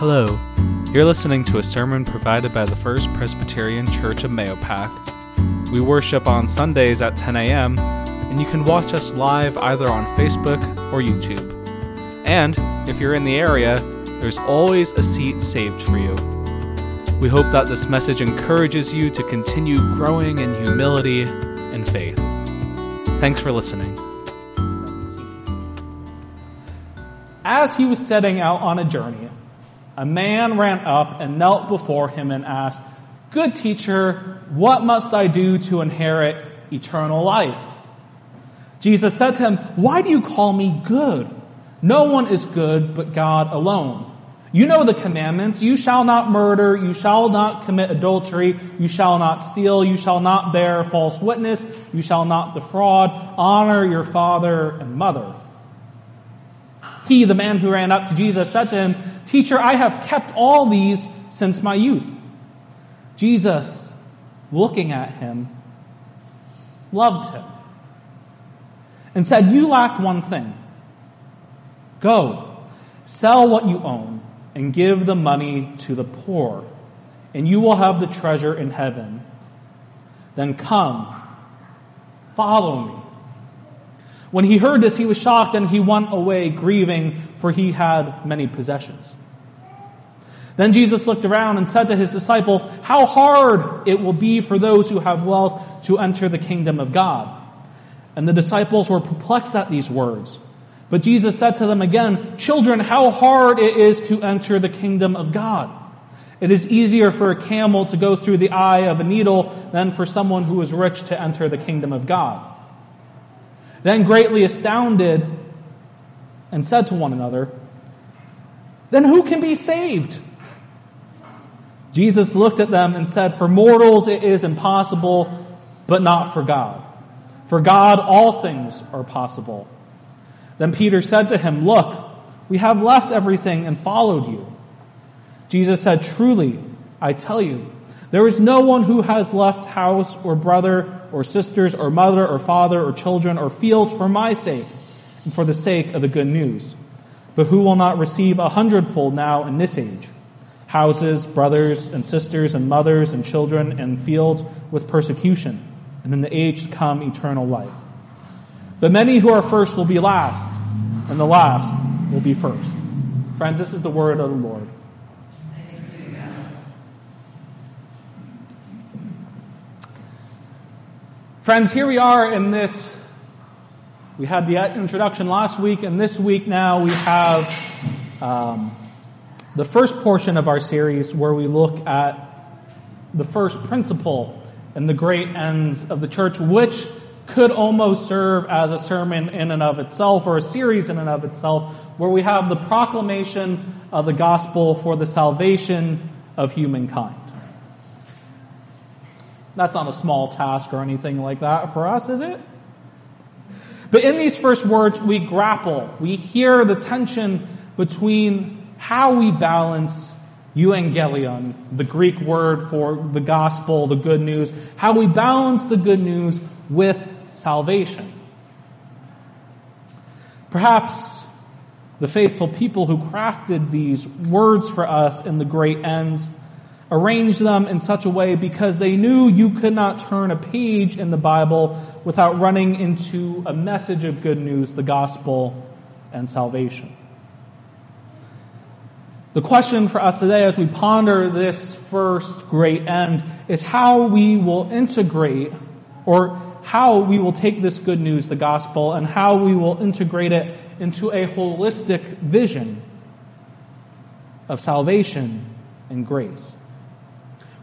Hello, you're listening to a sermon provided by the First Presbyterian Church of Mahopac. We worship on Sundays at 10 a.m., and you can watch us live either on Facebook or YouTube. And if you're in the area, there's always a seat saved for you. We hope that this message encourages you to continue growing in humility and faith. Thanks for listening. As he was setting out on a journey, a man ran up and knelt before him and asked, "Good teacher, what must I do to inherit eternal life?" Jesus said to him, "Why do you call me good? No one is good but God alone. You know the commandments. You shall not murder. You shall not commit adultery. You shall not steal. You shall not bear false witness. You shall not defraud. Honor your father and mother." He, the man who ran up to Jesus, said to him, "Teacher, I have kept all these since my youth." Jesus, looking at him, loved him and said, "You lack one thing. Go, sell what you own and give the money to the poor, and you will have the treasure in heaven. Then come, follow me." When he heard this, he was shocked, and he went away grieving, for he had many possessions. Then Jesus looked around and said to his disciples, "How hard it will be for those who have wealth to enter the kingdom of God." And the disciples were perplexed at these words. But Jesus said to them again, "Children, how hard it is to enter the kingdom of God. It is easier for a camel to go through the eye of a needle than for someone who is rich to enter the kingdom of God." Then greatly astounded and said to one another, "Then who can be saved?" Jesus looked at them and said, "For mortals it is impossible, but not for God. For God all things are possible." Then Peter said to him, "Look, we have left everything and followed you." Jesus said, "Truly, I tell you, there is no one who has left house or brother or sisters or mother or father or children or fields for my sake and for the sake of the good news, but who will not receive 100-fold now in this age, houses, brothers and sisters and mothers and children and fields with persecution, and in the age to come eternal life. But many who are first will be last, and the last will be first." Friends, this is the word of the Lord. Friends, here we are in this, we had the introduction last week, and this week now we have the first portion of our series where we look at the first principle and the great ends of the church, which could almost serve as a sermon in and of itself, or a series in and of itself, where we have the proclamation of the gospel for the salvation of humankind. That's not a small task or anything like that for us, is it? But in these first words, we grapple. We hear the tension between how we balance euangelion, the Greek word for the gospel, the good news, how we balance the good news with salvation. Perhaps the faithful people who crafted these words for us in the great ends arranged them in such a way because they knew you could not turn a page in the Bible without running into a message of good news, the gospel, and salvation. The question for us today as we ponder this first great end is how we will integrate, or how we will take this good news, the gospel, and how we will integrate it into a holistic vision of salvation and grace.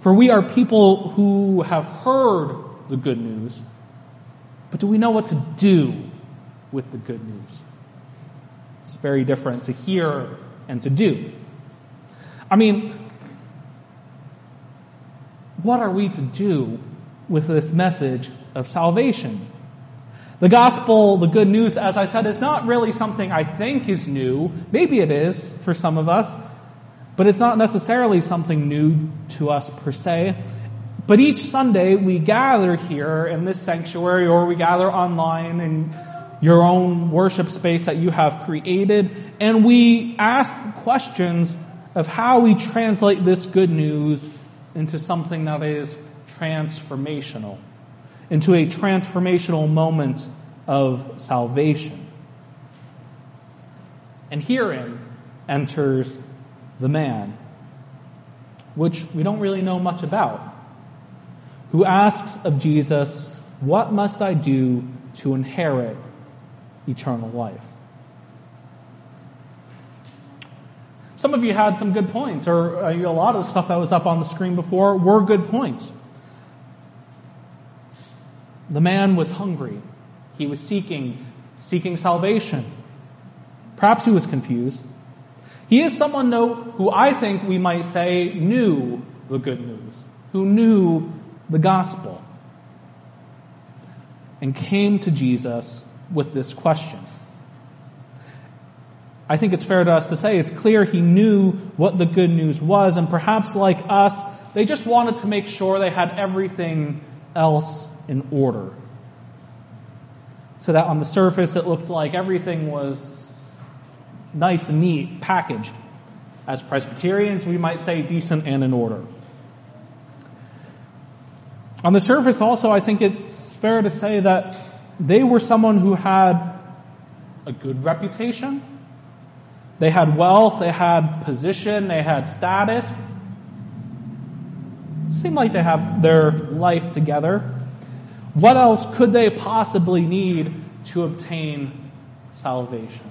For we are people who have heard the good news, but do we know what to do with the good news? It's very different to hear and to do. I mean, what are we to do with this message of salvation? The gospel, the good news, as I said, is not really something I think is new. Maybe it is for some of us, but it's not necessarily something new to us per se. But each Sunday we gather here in this sanctuary, or we gather online in your own worship space that you have created, and we ask questions of how we translate this good news into something that is transformational, into a transformational moment of salvation. And herein enters the man, which we don't really know much about, who asks of Jesus, "What must I do to inherit eternal life?" Some of you had some good points, or a lot of stuff that was up on the screen before were good points. The man was hungry. He was seeking salvation. Perhaps he was confused. He is someone, though, who I think we might say knew the good news, who knew the gospel, and came to Jesus with this question. I think it's fair to us to say it's clear he knew what the good news was, and perhaps like us, they just wanted to make sure they had everything else in order. So that on the surface it looked like everything was nice and neat, packaged. As Presbyterians, we might say decent and in order. On the surface also, I think it's fair to say that they were someone who had a good reputation. They had wealth, they had position, they had status. It seemed like they have their life together. What else could they possibly need to obtain salvation?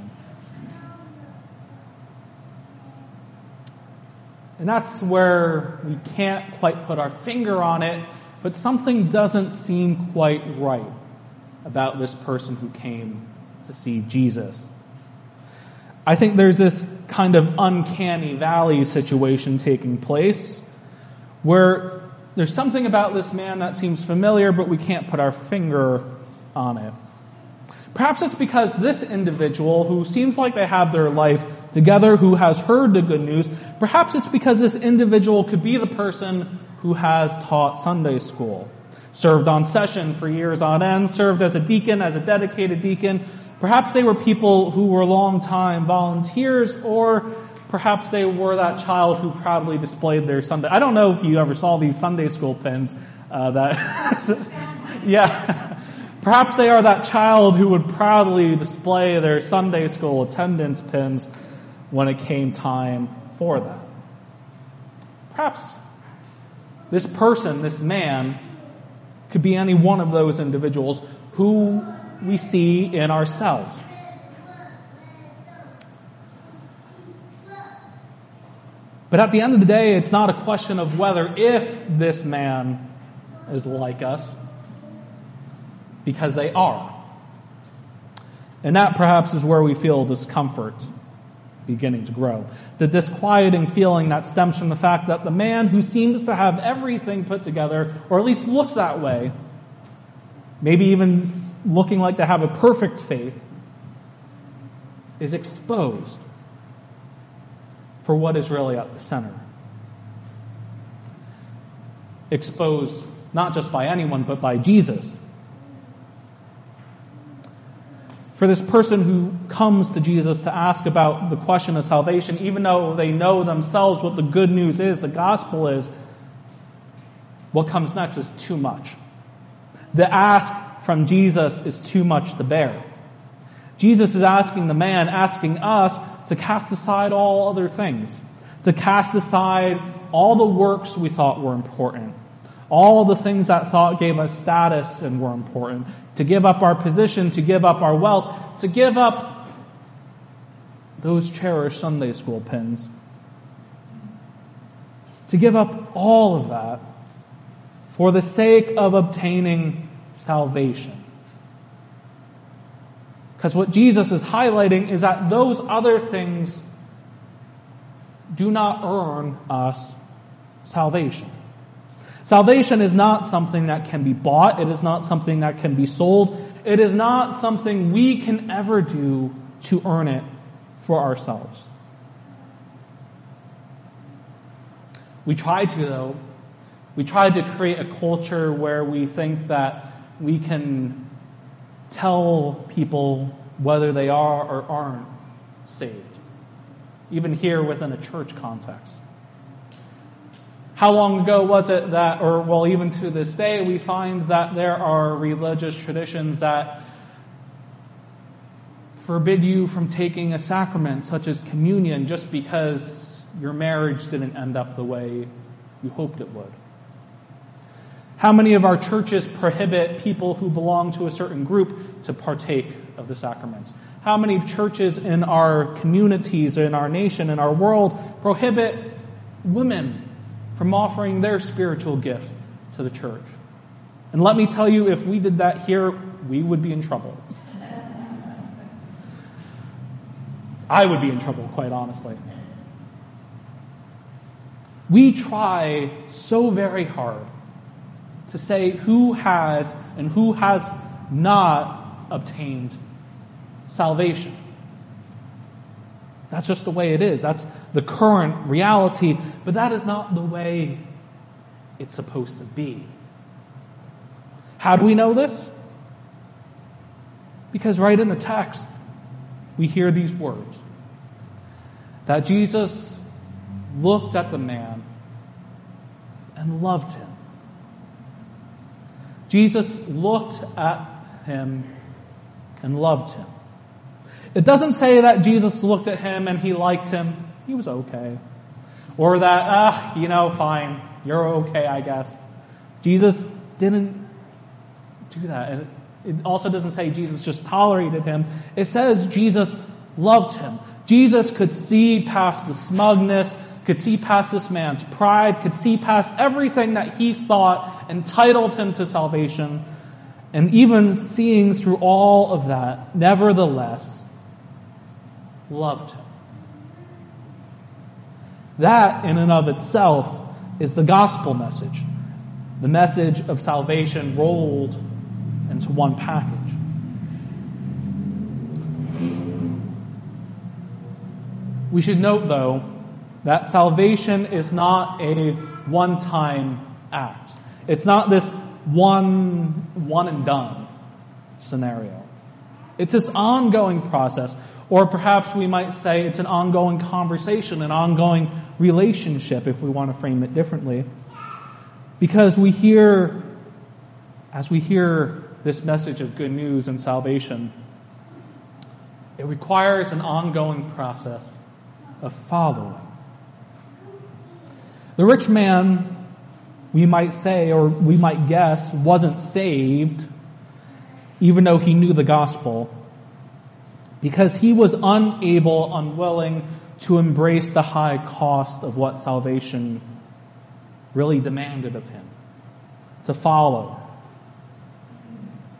And that's where we can't quite put our finger on it, but something doesn't seem quite right about this person who came to see Jesus. I think there's this kind of uncanny valley situation taking place where there's something about this man that seems familiar, but we can't put our finger on it. Perhaps it's because this individual who seems like they have their life together, who has heard the good news, perhaps it's because this individual could be the person who has taught Sunday school, served on session for years on end, served as a deacon, as a dedicated deacon. Perhaps they were people who were long-time volunteers, or perhaps they were that child who proudly displayed their Sunday. I don't know if you ever saw these Sunday school pins. Yeah. Perhaps they are that child who would proudly display their Sunday school attendance pins when it came time for that. Perhaps this person, this man, could be any one of those individuals who we see in ourselves. But at the end of the day, it's not a question of whether if this man is like us, because they are. And that perhaps is where we feel discomfort beginning to grow. The disquieting feeling that stems from the fact that the man who seems to have everything put together, or at least looks that way, maybe even looking like they have a perfect faith, is exposed for what is really at the center. Exposed not just by anyone, but by Jesus. For this person who comes to Jesus to ask about the question of salvation, even though they know themselves what the good news is, the gospel is, what comes next is too much. The ask from Jesus is too much to bear. Jesus is asking the man, asking us, to cast aside all other things, to cast aside all the works we thought were important, all the things that thought gave us status and were important, to give up our position, to give up our wealth, to give up those cherished Sunday school pins, to give up all of that for the sake of obtaining salvation. Because what Jesus is highlighting is that those other things do not earn us salvation. Salvation is not something that can be bought. It is not something that can be sold. It is not something we can ever do to earn it for ourselves. We try to, though. We try to create a culture where we think that we can tell people whether they are or aren't saved, even here within a church context. How long ago was it that, or well, even to this day, we find that there are religious traditions that forbid you from taking a sacrament such as communion just because your marriage didn't end up the way you hoped it would. How many of our churches prohibit people who belong to a certain group to partake of the sacraments? How many churches in our communities, in our nation, in our world prohibit women from offering their spiritual gifts to the church? And let me tell you, if we did that here, we would be in trouble. I would be in trouble, quite honestly. We try so very hard to say who has and who has not obtained salvation. That's just the way it is. That's the current reality. But that is not the way it's supposed to be. How do we know this? Because right in the text, we hear these words, that Jesus looked at the man and loved him. Jesus looked at him and loved him. It doesn't say that Jesus looked at him and he liked him. He was okay. Or that, fine, you're okay, I guess. Jesus didn't do that. And it also doesn't say Jesus just tolerated him. It says Jesus loved him. Jesus could see past the smugness, could see past this man's pride, could see past everything that he thought entitled him to salvation. And even seeing through all of that, nevertheless, loved him. That, in and of itself, is the gospel message. The message of salvation rolled into one package. We should note, though, that salvation is not a one-time act. It's not this one and done scenario. It's this ongoing process, or perhaps we might say it's an ongoing conversation, an ongoing relationship, if we want to frame it differently. Because we hear, as we hear this message of good news and salvation, it requires an ongoing process of following. The rich man, we might say, or we might guess, wasn't saved, even though he knew the gospel, because he was unable, unwilling to embrace the high cost of what salvation really demanded of him. To follow.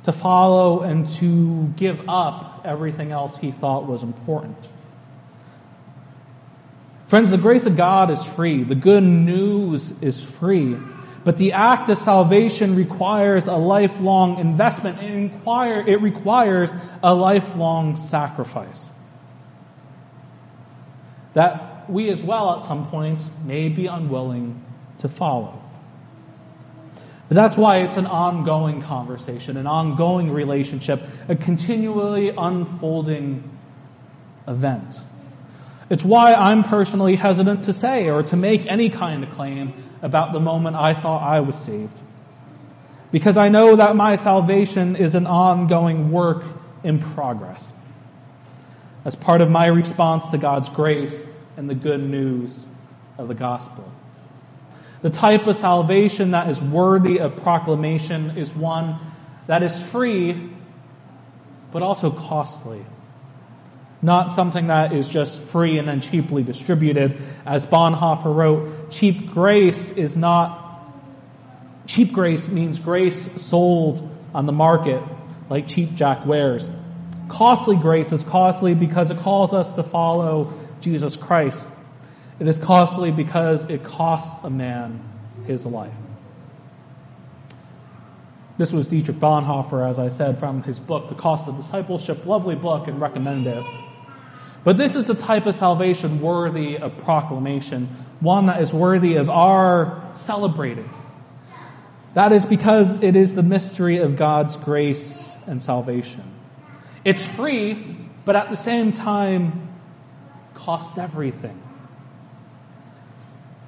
To follow and to give up everything else he thought was important. Friends, the grace of God is free. The good news is free. But the act of salvation requires a lifelong investment. It requires a lifelong sacrifice. That we as well at some points may be unwilling to follow. But that's why it's an ongoing conversation, an ongoing relationship, a continually unfolding event. It's why I'm personally hesitant to say or to make any kind of claim about the moment I thought I was saved. Because I know that my salvation is an ongoing work in progress. As part of my response to God's grace and the good news of the gospel. The type of salvation that is worthy of proclamation is one that is free, but also costly. Not something that is just free and then cheaply distributed. As Bonhoeffer wrote, cheap grace means grace sold on the market like cheapjack wares. Costly grace is costly because it calls us to follow Jesus Christ. It is costly because it costs a man his life. This was Dietrich Bonhoeffer, as I said, from his book, The Cost of Discipleship. Lovely book, and recommend it. But this is the type of salvation worthy of proclamation, one that is worthy of our celebrating. That is because it is the mystery of God's grace and salvation. It's free, but at the same time, costs everything.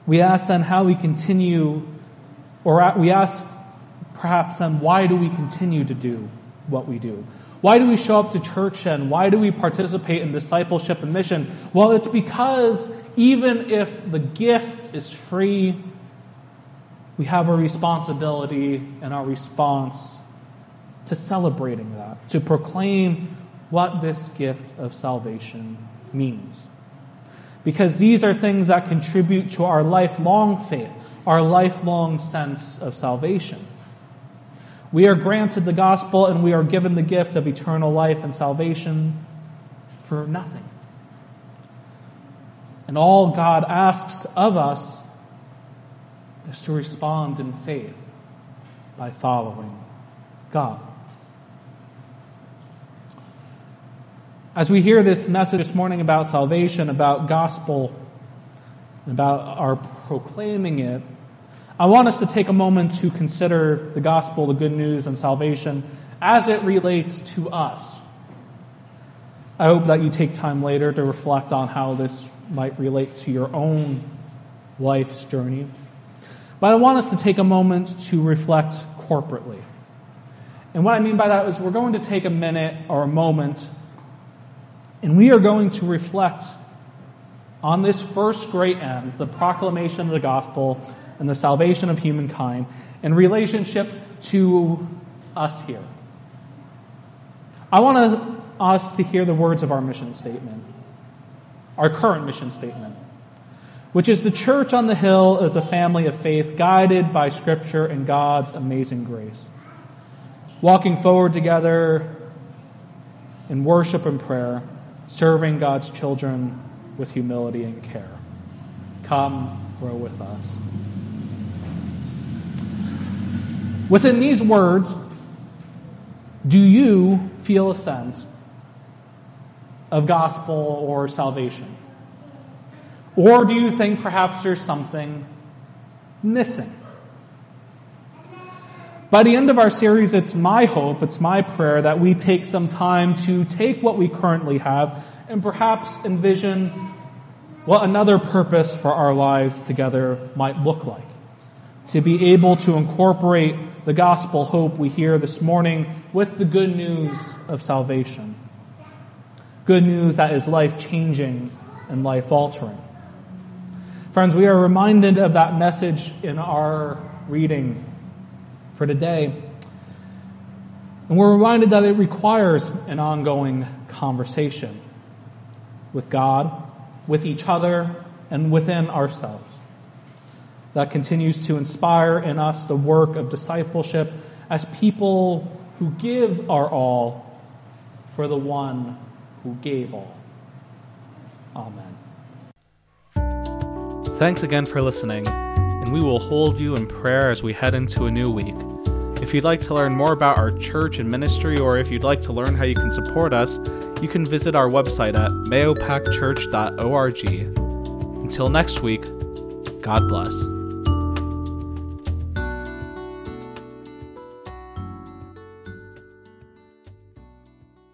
We ask then how we continue, or we ask perhaps then why do we continue to do what we do? Why do we show up to church and why do we participate in discipleship and mission? Well, it's because even if the gift is free, we have a responsibility and our response to celebrating that, to proclaim what this gift of salvation means. Because these are things that contribute to our lifelong faith, our lifelong sense of salvation. We are granted the gospel and we are given the gift of eternal life and salvation for nothing. And all God asks of us is to respond in faith by following God. As we hear this message this morning about salvation, about gospel, and about our proclaiming it, I want us to take a moment to consider the gospel, the good news, and salvation as it relates to us. I hope that you take time later to reflect on how this might relate to your own life's journey. But I want us to take a moment to reflect corporately. And what I mean by that is we're going to take a minute or a moment and we are going to reflect on this first great end, the proclamation of the gospel and the salvation of humankind, in relationship to us here. I want us to hear the words of our mission statement, our current mission statement, which is the church on the hill is a family of faith guided by Scripture and God's amazing grace, walking forward together in worship and prayer, serving God's children with humility and care. Come, grow with us. Within these words, do you feel a sense of gospel or salvation? Or do you think perhaps there's something missing? By the end of our series, it's my hope, it's my prayer that we take some time to take what we currently have and perhaps envision what another purpose for our lives together might look like. To be able to incorporate the gospel hope we hear this morning with the good news of salvation. Good news that is life-changing and life-altering. Friends, we are reminded of that message in our reading for today. And we're reminded that it requires an ongoing conversation with God, with each other, and within ourselves that continues to inspire in us the work of discipleship as people who give our all for the one who gave all. Amen. Thanks again for listening. And we will hold you in prayer as we head into a new week. If you'd like to learn more about our church and ministry, or if you'd like to learn how you can support us, you can visit our website at MahopacChurch.org. Until next week, God bless.